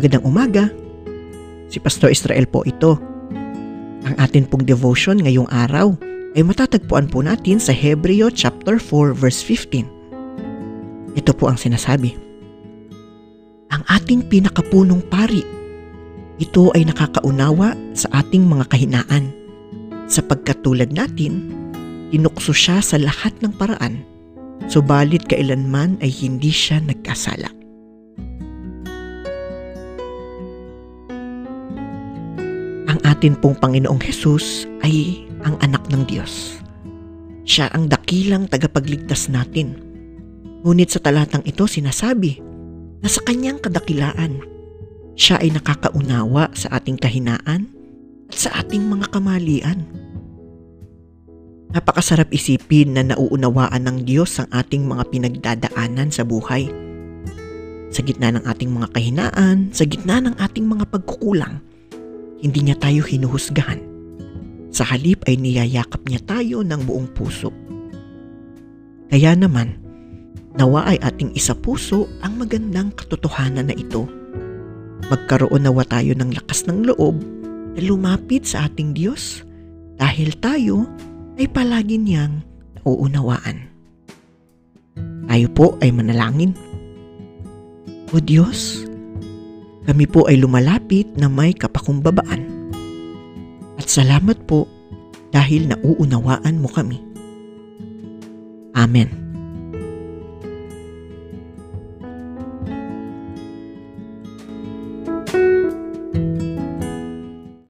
Magandang umaga, si Pastor Israel po ito. Ang atin pong devotion ngayong araw ay matatagpuan po natin sa Hebreo chapter 4 verse 15. Ito po ang sinasabi. Ang ating pinakapunong pari, ito ay nakakaunawa sa ating mga kahinaan. Sapagkat tulad natin, tinukso siya sa lahat ng paraan, subalit kailanman ay hindi siya nagkasala. Atin pong Panginoong Jesus ay ang anak ng Diyos. Siya ang dakilang tagapagligtas natin. Ngunit sa talatang ito sinasabi na sa kanyang kadakilaan, siya ay nakakaunawa sa ating kahinaan at sa ating mga kamalian. Napakasarap isipin na nauunawaan ng Diyos ang ating mga pinagdadaanan sa buhay. Sa gitna ng ating mga kahinaan, sa gitna ng ating mga pagkukulang, hindi niya tayo hinuhusgahan. Sa halip ay niyayakap niya tayo ng buong puso. Kaya naman, nawa ay ating isapuso ang magandang katotohanan na ito. Magkaroon nawa tayo ng lakas ng loob na lumapit sa ating Diyos dahil tayo ay palagi niyang nauunawaan. Tayo po ay manalangin. O Diyos, kami po ay lumalapit na may kapakumbabaan. At salamat po dahil nauunawaan mo kami. Amen.